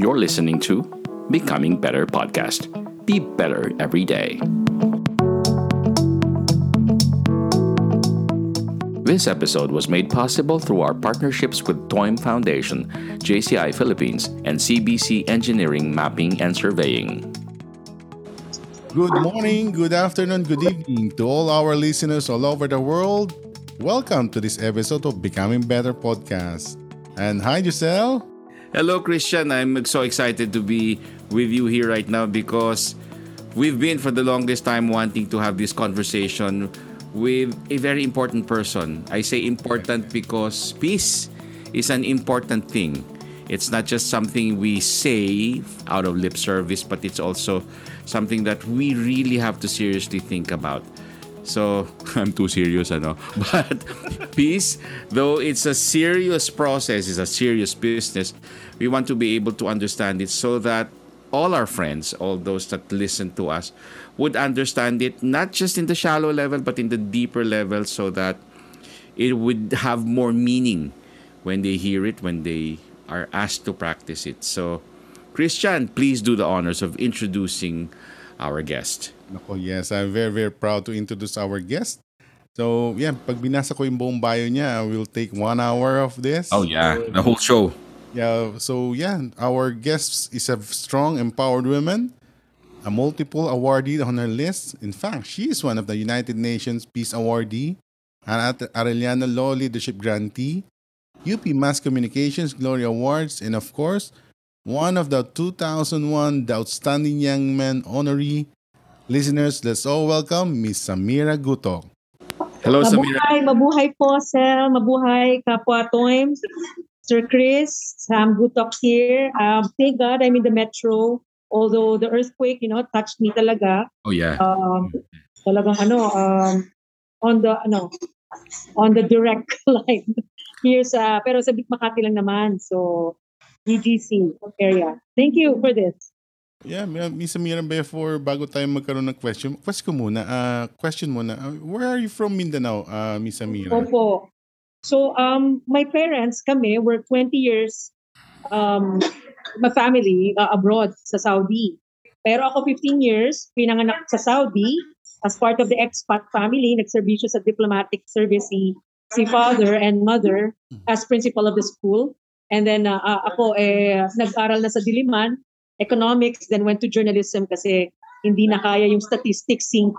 You're listening to Becoming Better Podcast. Be better every day. This episode was made possible through our partnerships with Toym Foundation, JCI Philippines, and CBC Engineering Mapping and Surveying. Good morning, good afternoon, good evening to all our listeners all over the world. Welcome to this episode of Becoming Better Podcast. And hi, Giselle. Hello, Christian. I'm so excited to be with you here right now because we've been for the longest time wanting to have this conversation with a very important person. I say important because peace is an important thing. It's not just something we say out of lip service, but it's also something that we really have to seriously think about. So, I'm too serious, I know. But peace, though it's a serious process, it's a serious business, we want to be able to understand it so that all our friends, all those that listen to us, would understand it not just in the shallow level, but in the deeper level so that it would have more meaning when they hear it, when they are asked to practice it. So, Christian, please do the honors of introducing our guest. Oh, yes, I'm very, very proud to introduce our guest. So, yeah, pag binasa ko yung buong bio niya, we'll take 1 hour of this. Oh, yeah, the whole show. Yeah, so yeah, our guest is a strong, empowered woman, a multiple awardee on her list. In fact, she is one of the United Nations Peace Awardee, an Arellano Law Leadership Grantee, UP Mass Communications Gloria Awards, and of course, one of the 2001 The Outstanding Young Men honoree. Listeners, let's all welcome Ms. Samira Gutoc. Hello, Samira. Mabuhay po, sir. Mabuhay, kapwa Toym. Sir Chris, Sam Gutoc here. Thank God I'm in the metro. Although the earthquake, touched me talaga. Oh, yeah. On the direct line. Here pero sa Big Makati lang naman. So, DGC area. Thank you for this. Yeah, Ms. Samira, before bago tayo magkaroon ng question muna, where are you from Mindanao, Ms. Samira? Opo. So, my parents, kami, were 20 years my family abroad sa Saudi. Pero ako 15 years, pinanganak sa Saudi as part of the expat family, nagserbisyo sa diplomatic service si father and mother as principal of the school. And then ako, nag-aral na sa Diliman, economics, then went to journalism kasi hindi na kaya yung statistics 5.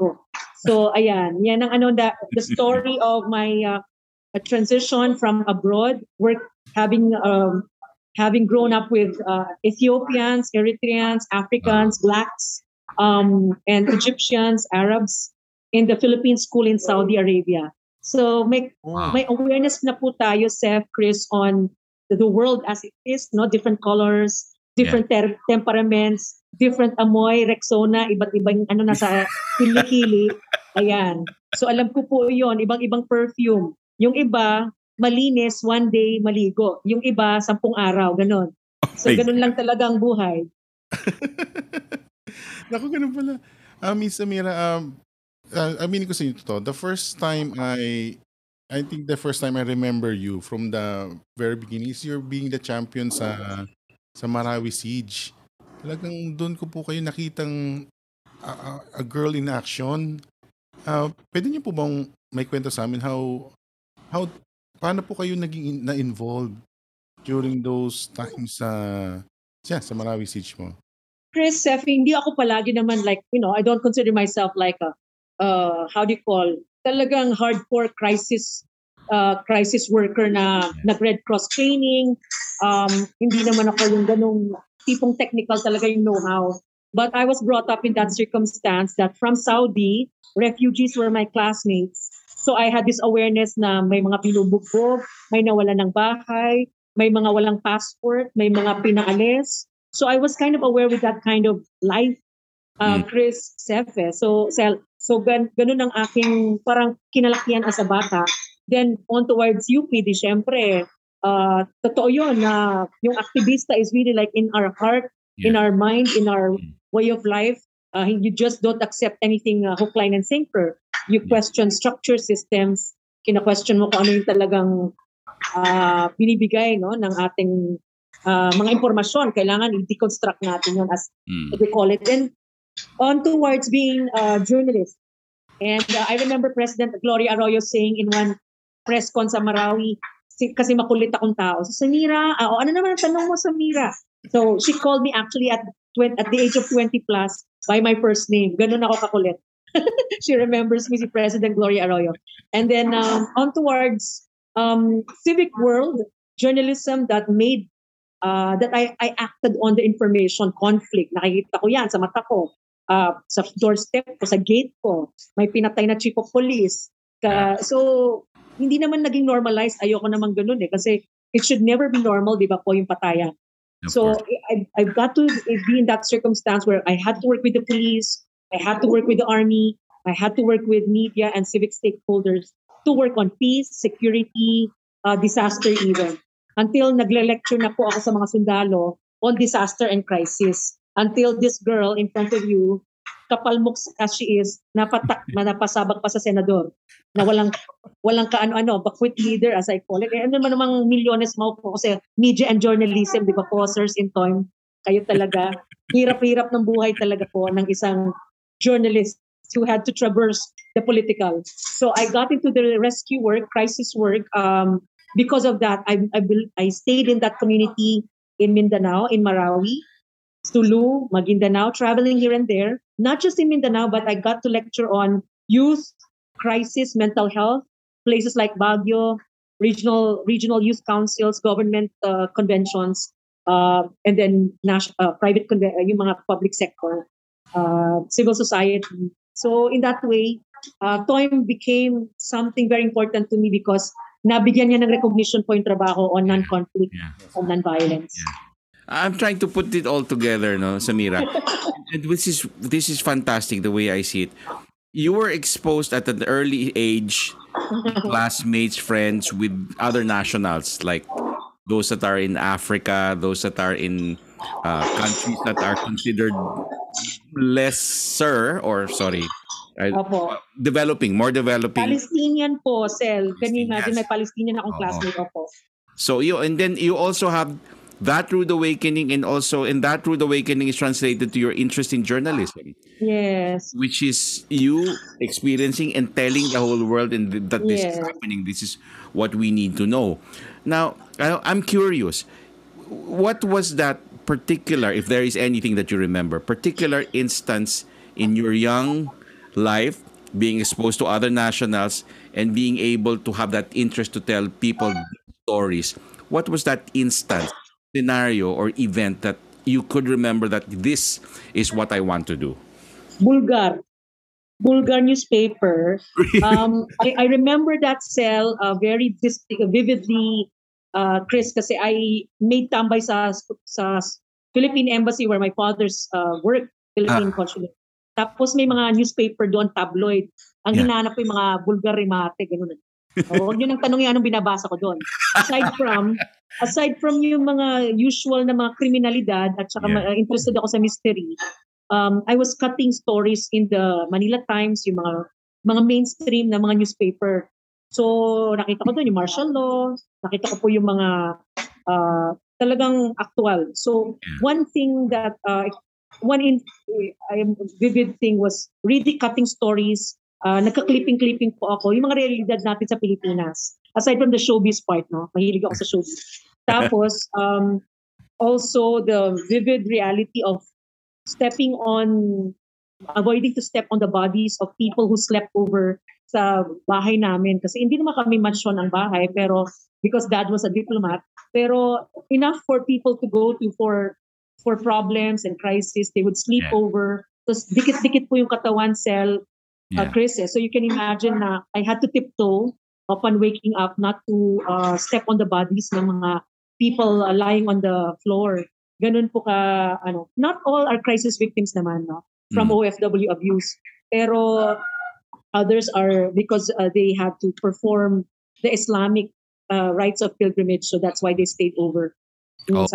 So, ayan, yan ang the story of my... a transition from abroad, having grown up with Ethiopians, Eritreans, Africans, Blacks, and Egyptians, Arabs in the Philippine school in Saudi Arabia. So may awareness na po tayo, Seth, Chris, on the world as it is, different colors, different temperaments, different amoy, Rexona, iba't ibang nasa kilikili. Ayan. So alam ko po yun, ibang-ibang perfume. Yung iba, malinis, one day, maligo. Yung iba, 10 araw, ganun. So, ganun lang talaga ang buhay. Naku, ganun pala. Ms. Samira, aminin ko sa inyo to. I think the first time I remember you from the very beginning is you're being the champion sa Marawi Siege. Talagang doon ko po kayo nakitang a girl in action. Pwede niyo po bang may kwento sa amin how paano po kayo naging na-involved during those times sa Marawi Siege mo? Chris, Seth, hindi ako palagi naman like, I don't consider myself like a, talagang hardcore crisis worker na nag-Red Cross training. Hindi naman ako yung ganung tipong technical talaga yung know-how. But I was brought up in that circumstance that from Saudi, refugees were my classmates. So I had this awareness na may mga pinubugbog, may nawalan ng bahay, may mga walang passport, may mga pinaalis. So I was kind of aware with that kind of life, Chris, Seth. So ganun ang aking parang kinalakihan as a bata. Then on towards UPD, syempre, totoo yun na yung aktivista is really like in our heart, in our mind, in our way of life. You just don't accept anything hook, line, and sinker. You question structure, systems. Kina-question mo kung ano yung talagang binibigay ng ating mga impormasyon, kailangan i-deconstruct natin yun as we call it. And on towards being a journalist. And I remember President Gloria Arroyo saying in one press con sa Marawi, kasi makulit akong tao. So, Samira, ano naman ang tanong mo, Samira? So, she called me actually at the age of 20 plus by my first name. Ganun ako kakulit. She remembers me, si President Gloria Arroyo. And then on towards civic world, journalism that made, that I acted on the information conflict. Nakikita ko yan sa mata ko, sa doorstep ko, sa gate ko. May pinatay na chief of police. So, hindi naman naging normalized. Ayoko naman ganun eh. Kasi it should never be normal, di ba po, yung patayan. So, I've got to be in that circumstance where I had to work with the police, I had to work with the army, I had to work with media and civic stakeholders to work on peace, security, disaster even. Until nagle-lecture na po ako sa mga sundalo on disaster and crisis. Until this girl in front of you, kapalmok as she is, napasabag pa sa senador. Na walang kaano-ano, bakwit leader as I call it. Eh, ano man namang milyones mo po kasi media and journalism, di ba po, sirs in time, kayo talaga. Hirap-hirap ng buhay talaga po ng isang journalist who had to traverse the political. So I got into the rescue work, crisis work. Because of that, I stayed in that community in Mindanao, in Marawi, Sulu, Maguindanao, traveling here and there. Not just in Mindanao, but I got to lecture on youth, crisis, mental health, places like Baguio, regional youth councils, government conventions, and then private yung mga public sector, civil society. So in that way, Toym became something very important to me because nabigyan niya ng recognition po yung trabaho on non-conflict, on non-violence. Yeah. I'm trying to put it all together, no, Samira. And this is fantastic the way I see it. You were exposed at an early age, classmates, friends with other nationals, like those that are in Africa, those that are in countries that are considered lesser more developing. Palestinian po, Sel. Kanina din may Palestinian akong classmate po. So, and then you also have that rude awakening, and that rude awakening is translated to your interest in journalism. Yes. Which is you experiencing and telling the whole world that this is happening. This is what we need to know. Now, I'm curious. What was that particular, if there is anything that you remember, particular instance in your young life, being exposed to other nationals and being able to have that interest to tell people stories? What was that instance, scenario, or event that you could remember that this is what I want to do? Bulgar newspaper. I remember that cell very vividly, Chris, kasi I made tambay sa Philippine Embassy where my father's worked, Philippine consulate. Tapos may mga newspaper doon, tabloid. Ang hinahanap ko yung mga Bulgar remate, gano'n. Huwag nyo nang tanong yan, anong binabasa ko doon. Aside from yung mga usual na mga kriminalidad at saka interested ako sa mystery, I was cutting stories in the Manila Times, yung mga mainstream na mga newspaper. So, nakita ko doon yung martial law, nakita ko po yung mga talagang actual. So, one thing that... vivid thing was really cutting stories. Nagka-clipping po ako. Yung mga realidad natin sa Pilipinas. Aside from the showbiz part, no? Mahilig ako sa showbiz. Tapos, also the vivid reality of avoiding to step on the bodies of people who slept over sa bahay namin. Kasi hindi naman kami mansyon ang bahay, pero because dad was a diplomat. Pero enough for people to go to for problems and crisis, they would sleep over. Tapos dikit-dikit po yung katawan, Cell, Chris. Eh. So you can imagine na I had to tiptoe upon waking up not to step on the bodies ng mga people lying on the floor. Ganun po ka, ano. Not all are crisis victims naman, no? From OFW abuse. Pero others are because they had to perform the Islamic rites of pilgrimage. So that's why they stayed over.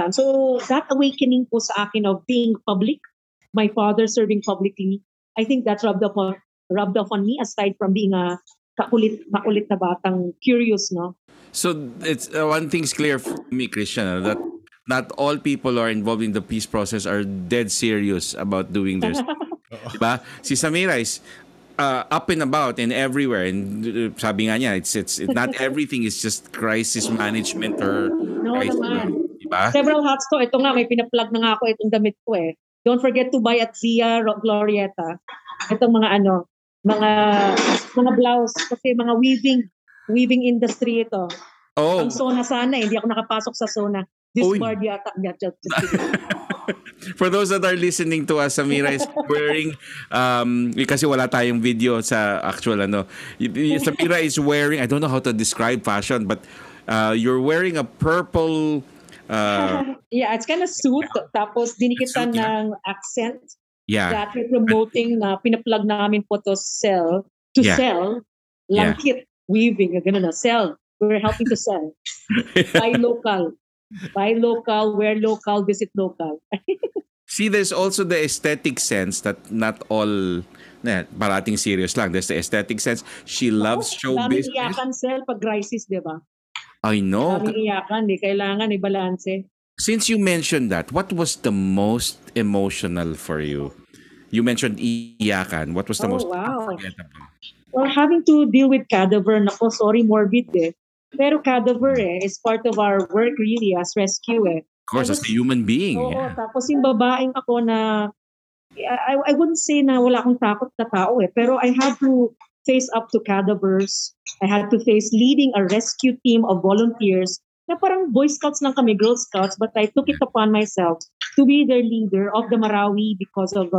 So that awakening po sa akin of being public, my father serving publicly, I think that rubbed off on me aside from being a kakulit na batang curious, no? So it's one thing's clear for me, Christian, that not all people who are involved in the peace process are dead serious about doing this. Diba? Si Samira is up and about and everywhere, and sabi nga niya, it's not everything is just crisis management or crisis. No, diba? Several hats to. Ito nga, may pinaplug na nga ako itong damit ko eh. Don't forget to buy at Zia Glorieta. Itong mga blouse kasi mga weaving industry ito. Oh. Ang Sona sana, hindi ako nakapasok sa Sona. Discord yata. For those that are listening to us, Samira is wearing, kasi wala tayong video sa actual ano. Samira is wearing, I don't know how to describe fashion, but you're wearing a purple... yeah, it's kind of suit. Tapos dinikitan ng accent. Yeah. That we're promoting na pinaplug namin po to sell. To sell. Langkit. Yeah. Weaving. Ganun na. Sell. We're helping to sell. Buy local. Buy local, wear local, visit local. See, there's also the aesthetic sense that not all, parating serious lang. There's the aesthetic sense. She loves show business. Daming iyakan sell pag crisis, di ba? I know. Daming iyakan, di kailangan i-balance. Since you mentioned that, what was the most emotional for you? You mentioned iyakan. What was the most unforgettable? Well, having to deal with cadaver, nako, sorry, morbid eh. Pero cadaver is part of our work really as rescue eh. Of course, as a human being. Oo, yeah. Tapos yung babaeng ako na, I wouldn't say na wala akong takot na tao eh. Pero I had to face up to cadavers. I had to face leading a rescue team of volunteers na parang Boy Scouts lang kami, Girl Scouts. But I took it upon myself to be their leader of the Marawi because of,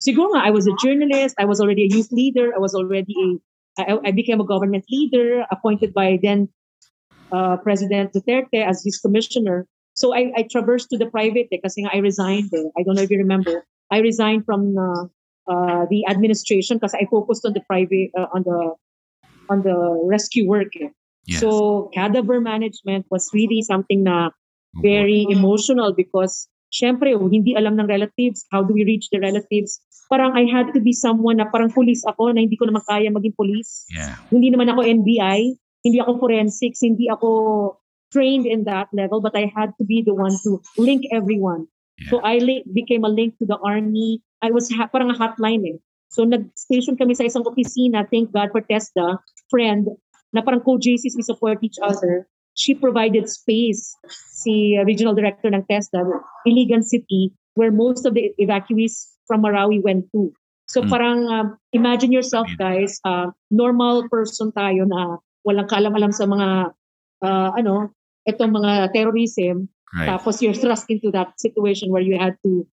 siguro nga, I was a journalist. I was already a youth leader. I was already I became a government leader appointed by then President Duterte as his commissioner. So I traversed to the private kasi nga I resigned. I don't know if you remember. I resigned from the administration kasi I focused on the private on the rescue work. Yes. So cadaver management was really something na very emotional because syempre hindi alam ng relatives. How do we reach the relatives? Parang I had to be someone na parang police ako na hindi ko naman kaya maging police. Yeah. Hindi naman ako NBI, hindi ako forensics, hindi ako trained in that level, but I had to be the one to link everyone. Yeah. So I became a link to the army. I was parang a hotline eh. So nag-station kami sa isang opisina, thank God for TESDA, friend, na parang co-JCs, we support each other. She provided space, si Regional Director ng TESDA, Iligan City, where most of the evacuees from Marawi went to. So parang imagine yourself guys, normal person tayo na walang kaalam-alam sa mga itong mga terrorism. Right. Tapos you're thrust into that situation where you had to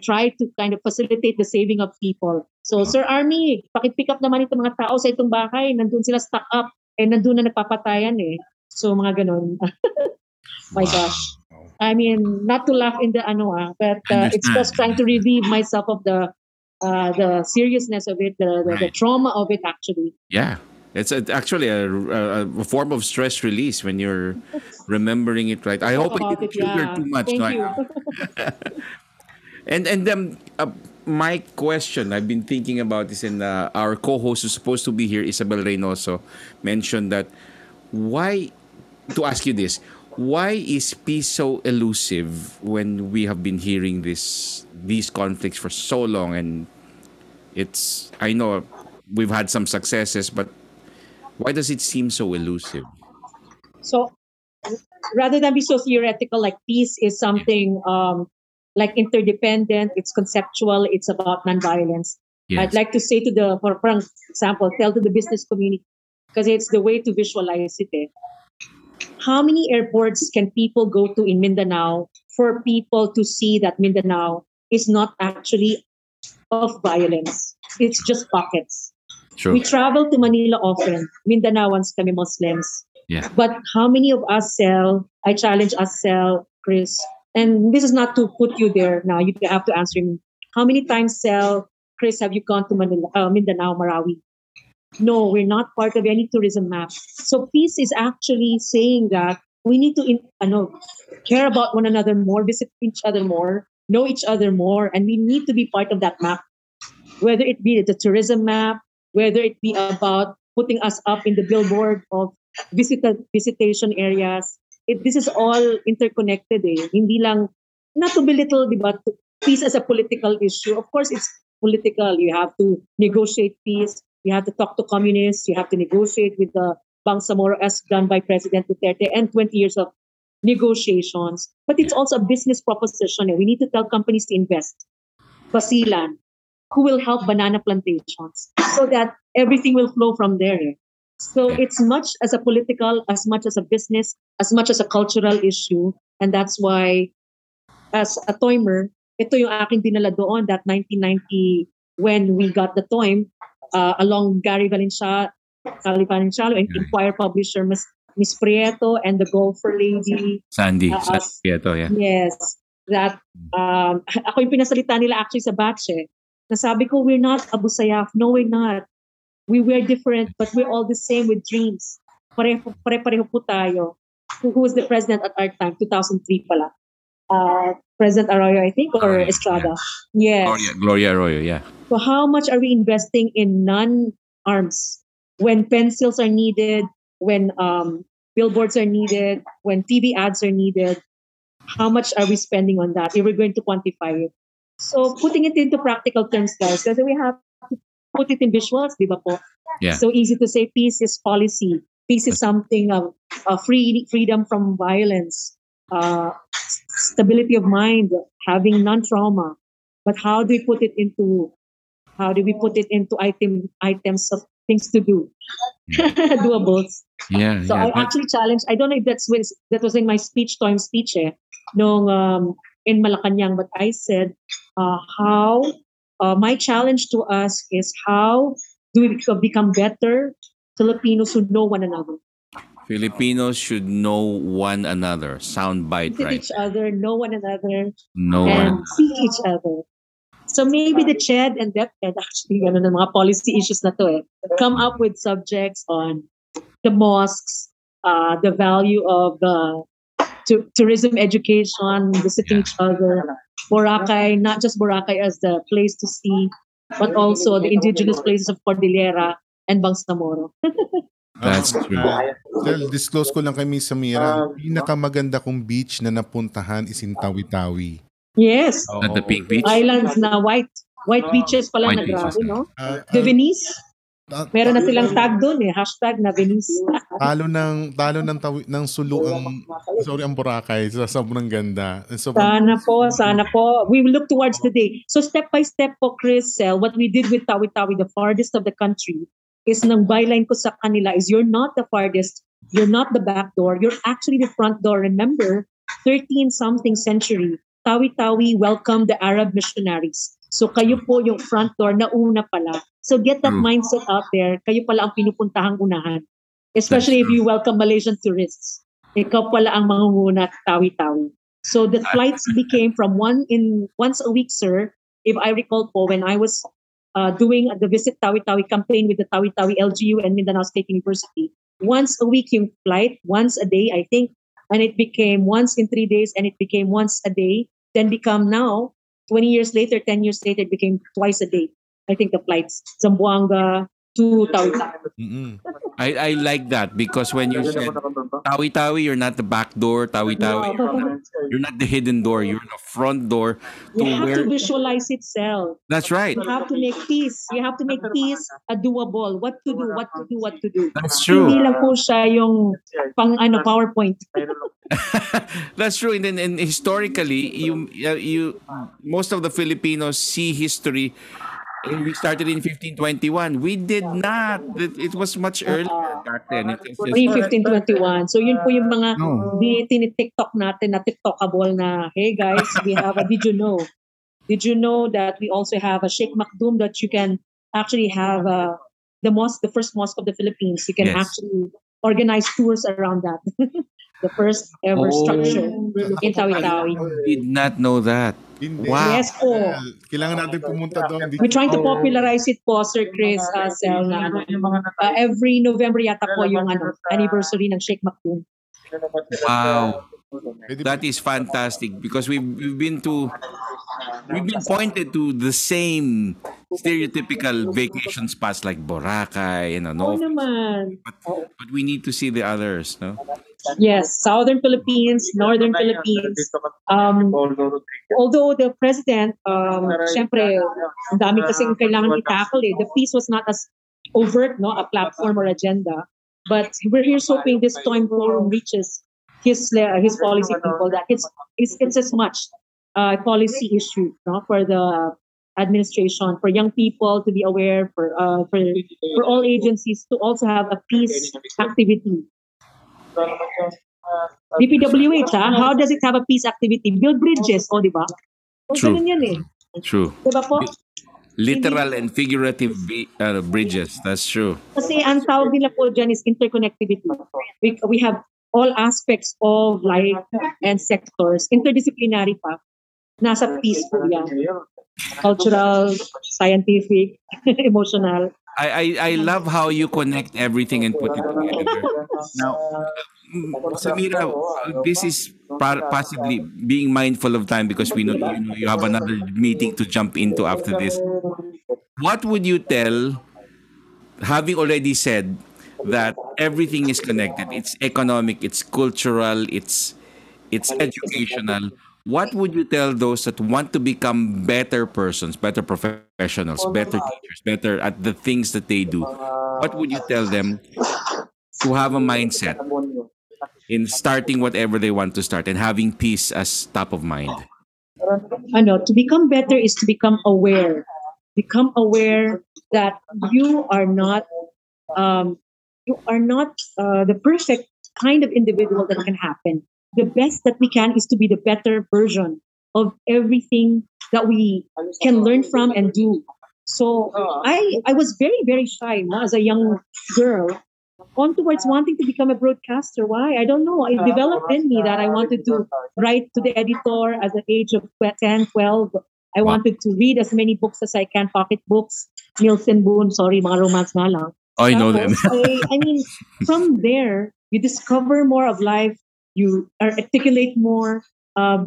try to kind of facilitate the saving of people. So Sir Army, pakipick up naman itong mga tao sa itong bahay. Nandun sila stuck up and nandun na nagpapatayan eh. So mga ganun. My gosh. I mean, not to laugh in the but it's just trying to relieve myself of the seriousness of it, the trauma of it actually. Yeah, it's actually a form of stress release when you're remembering it right. I hope I didn't trigger too much. Thank you. and then my question, I've been thinking about this, and our co-host who's supposed to be here, Isabel Reynoso, mentioned that why is peace so elusive when we have been hearing these conflicts for so long? And it's, I know we've had some successes, but why does it seem so elusive? So rather than be so theoretical, like peace is something like interdependent, it's conceptual, it's about nonviolence. Yes. I'd like to say to for example, tell to the business community, because it's the way to visualize it. How many airports can people go to in Mindanao for people to see that Mindanao is not actually of violence? It's just pockets. True. We travel to Manila often. Mindanaoans kami Muslims. Yeah. But how many of us sell? I challenge us sell, Chris. And this is not to put you there now. You have to answer me. How many times sell, Chris, have you gone to Manila, Mindanao, Marawi? No, we're not part of any tourism map. So peace is actually saying that we need to care about one another more, visit each other more, know each other more, and we need to be part of that map. Whether it be the tourism map, whether it be about putting us up in the billboard of visitation areas, this is all interconnected eh. Hindi lang, not to belittle, but peace as a political issue. Of course, it's political. You have to negotiate peace. You have to talk to communists. You have to negotiate with the Bangsamoro as done by President Duterte and 20 years of negotiations. But it's also a business proposition. We need to tell companies to invest. Basilan, who will help banana plantations so that everything will flow from there. So it's much as a political, as much as a business, as much as a cultural issue. And that's why, as a Toymer, ito yung aking dinala doon, that 1990, when we got the Toym, along Gary Valenciano, and Inquirer publisher, Miss Prieto, and the golfer lady. Sandy. Sandy Prieto, yeah. Yes. That, ako yung pinasalita nila actually sa batch eh. Nasabi ko, we're not Abu Sayyaf. No, we're not. We were different, but we're all the same with dreams. Pare-pareho po tayo. Who was the president at our time? 2003 pala. President Arroyo, I think, or Estrada. Yeah. Yes. Gloria Arroyo, yeah. So how much are we investing in non-arms? When pencils are needed, when billboards are needed, when TV ads are needed, how much are we spending on that? If we're going to quantify it. So putting it into practical terms, guys, because we have to put it in visuals, di ba po? Yeah. So easy to say peace is policy. Peace is something of freedom from violence, stability of mind, having non-trauma. But how do we put it into? How do we put it into items of things to do, yeah. Doables? Yeah. So yeah, I actually challenged. I don't know if that was in my speech, Toym speech, eh, in Malacanang. But I said, my challenge to us is how do we become better Filipinos who know one another? Filipinos should know one another. Soundbite, right? Each other, know one another, and see each other. So maybe the CHED and DepEd actually, ganun ang mga policy issues na to eh, come up with subjects on the mosques, the value of the tourism education, visiting each other, Boracay, not just Boracay as the place to see, but also the indigenous places of Cordillera and Bangsamoro. That's true. Disclose ko lang kay Miss Samira, pinakamaganda kong beach na napuntahan is in Tawi-Tawi. Yes. Not the pink beach. Islands na white beaches pala white na grabe, no? The Venice. Meron na silang tag doon eh, hashtag na Venice. Talo ng suluang, sorry, ang Boracay, sobrang ganda. Sana po. We will look towards the day. So step by step po, Chris, what we did with Tawi-Tawi, the farthest of the country, is nang byline ko sa kanila is you're not the farthest, you're not the back door, you're actually the front door. Remember, 13-something century, Tawi-Tawi welcomed the Arab missionaries. So kayo po yung front door na una pala. So get that mindset out there. Kayo pala ang pinupuntahang unahan. Especially if you welcome Malaysian tourists. Ikaw pala ang mangunguna at Tawi-Tawi. So the flights became from once a week, sir. If I recall po, when I was doing the Visit Tawi-Tawi campaign with the Tawi-Tawi LGU and Mindanao State University. Once a week yung flight, once a day, I think, and it became once in 3 days, and it became once a day, then become now, 20 years later, 10 years later, it became twice a day. I think the flights, Zamboanga to Tawi-Tawi. Mm-hmm. I like that because when you said Tawi-Tawi, you're not the back door, Tawi-Tawi, you're not the hidden door, you're the front door. You have to visualize itself. That's right. You have to make peace. You have to make peace a doable. What to do. That's true. Hindi lang po siya yung PowerPoint. That's true. And historically, you most of the Filipinos see history. We started in 1521. We did not. It was much earlier back then. Pre 1521. So yun po yung mga tinitiktok natin na tiktokable na, hey guys, we have a did you know? Did you know that we also have a Sheikh Maktoum that you can actually have the mosque, the first mosque of the Philippines. You can actually organize tours around that. The first ever structure in Tawi-Tawi. Did not know that. Wow. Yes po. Kailangan natin pumunta doon. We're trying to popularize it po, Sir Chris. Every November yata po yung anniversary ng Sheikh Maktoum. Wow. That is fantastic because we've been pointed to the same stereotypical vacation spots like Boracay, but we need to see the others, no? Yes, Southern Philippines, Northern Philippines. Although the president, syempre, ang dami kasing kailangan i-tackle eh. The piece was not as overt, no, a platform or agenda. But we're here hoping this Toym Forum reaches his policy people, that it's as much a policy issue, no, for the administration, for young people to be aware, for all agencies to also have a peace activity. DPWH, how does it have a peace activity? Build bridges, o, diba? True. True. Diba po? Literal and figurative bridges. That's true. Kasi ang tawag nila po dyan is interconnectivity. We have all aspects of life and sectors. Interdisciplinary pa. Nasa peace po yan. Cultural, scientific, emotional. I love how you connect everything and put it together. Now, Samira, this is possibly being mindful of time because we know you have another meeting to jump into after this. What would you tell, having already said that everything is connected, it's economic, it's cultural, it's educational, what would you tell those that want to become better persons, better professionals, better teachers, better at the things that they do? What would you tell them to have a mindset in starting whatever they want to start and having peace as top of mind? I know, to become better is to become aware. Become aware that you are not the perfect kind of individual that can happen. The best that we can is to be the better version of everything that we can learn from and do. So I was very, very shy as a young girl, on towards wanting to become a broadcaster. Why? I don't know. It developed in me that I wanted to write to the editor at the age of 10, 12. I wanted to read as many books as I can, pocket books, Nielsen Boone, sorry, mga romance nga lang. I know them. I mean, from there, you discover more of life. You articulate more,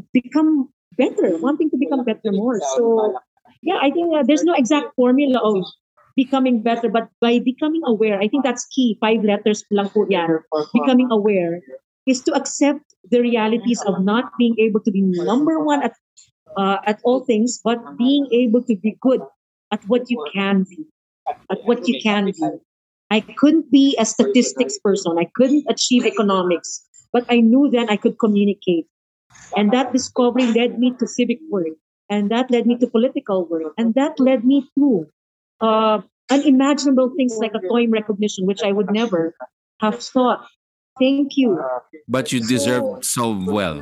become better, wanting to become better more. So, yeah, I think there's no exact formula of becoming better, but by becoming aware, I think that's key. 5 letters lang po yan. Becoming aware is to accept the realities of not being able to be number one at all things, but being able to be good at what you can be. At what you can be. I couldn't be a statistics person. I couldn't achieve economics. But I knew then I could communicate. And that discovery led me to civic work. And that led me to political work. And that led me to unimaginable things like a Toym recognition, which I would never have thought. Thank you. But you deserve so well.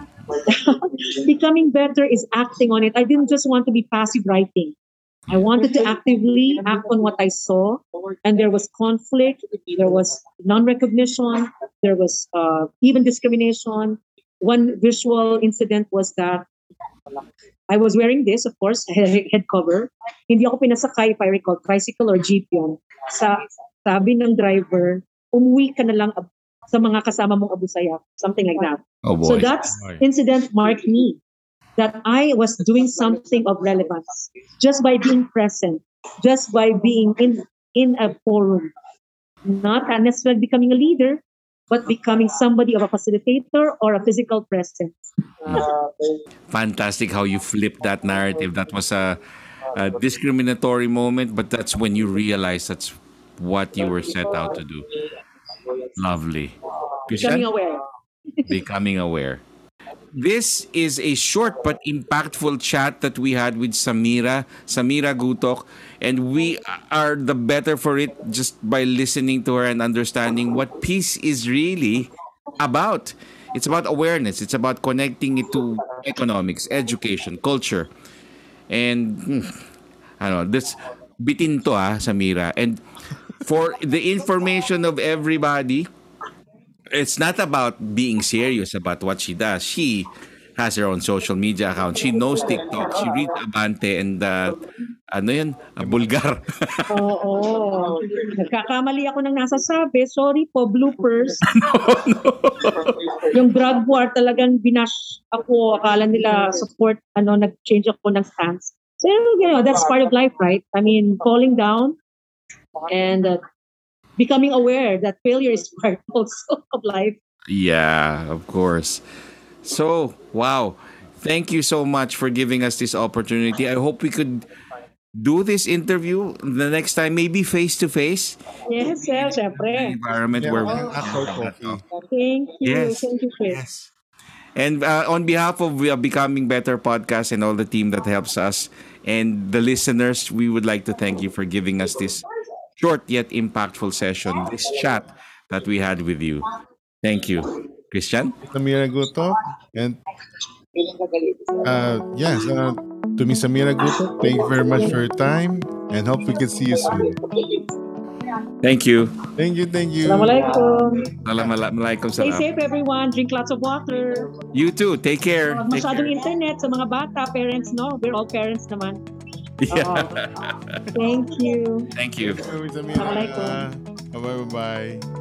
Becoming better is acting on it. I didn't just want to be passive writing. I wanted to actively act on what I saw, and there was conflict, there was non-recognition, there was even discrimination. One visual incident was that I was wearing this, of course, head cover. Hindi ako pinasakay, if I recall, tricycle or jeep yun. Sabi ng driver, umuwi ka na lang sa mga kasama mong abusaya, something like that. Oh, so that incident marked me. That I was doing something of relevance just by being present, just by being in a forum. Not necessarily becoming a leader, but becoming somebody of a facilitator or a physical presence. Fantastic how you flipped that narrative. That was a discriminatory moment, but that's when you realize that's what you were set out to do. Lovely. Becoming aware. Becoming aware. This is a short but impactful chat that we had with Samira Gutoc, and we are the better for it just by listening to her and understanding what peace is really about. It's about awareness. It's about connecting it to economics, education, culture. And I don't know, this bitin to, Samira. And for the information of everybody, it's not about being serious about what she does. She has her own social media account. She knows TikTok. She reads Abante and Bulgar. Oo. Nagkakamali ako ng nasasabi. Sorry po, bloopers. No. Yung drug war talagang binash ako. Akala nila support, nag-change ako ng stance. So, that's part of life, right? I mean, falling down and becoming aware that failure is part also of life. Yeah, of course. So, wow. Thank you so much for giving us this opportunity. I hope we could do this interview the next time, maybe face to face. Yes, yes, syempre. Environment where we Thank you. Yes. Thank you, Chris. Yes. And on behalf of We Are Becoming Better Podcast and all the team that helps us and the listeners, we would like to thank you for giving us this short yet impactful session, this chat that we had with you. Thank you. Christian? Samira Gutoc. And to Ms. Samira Gutoc, thank you very much for your time and hope we can see you soon. Thank you. Thank you, thank you. Assalamualaikum. Assalamualaikum. Stay safe, everyone. Drink lots of water. You too. Take care. Masyadong internet sa mga bata, parents, no? We're all parents naman. Yeah. Thank you. Thank you. Assalamualaikum. Bye-bye.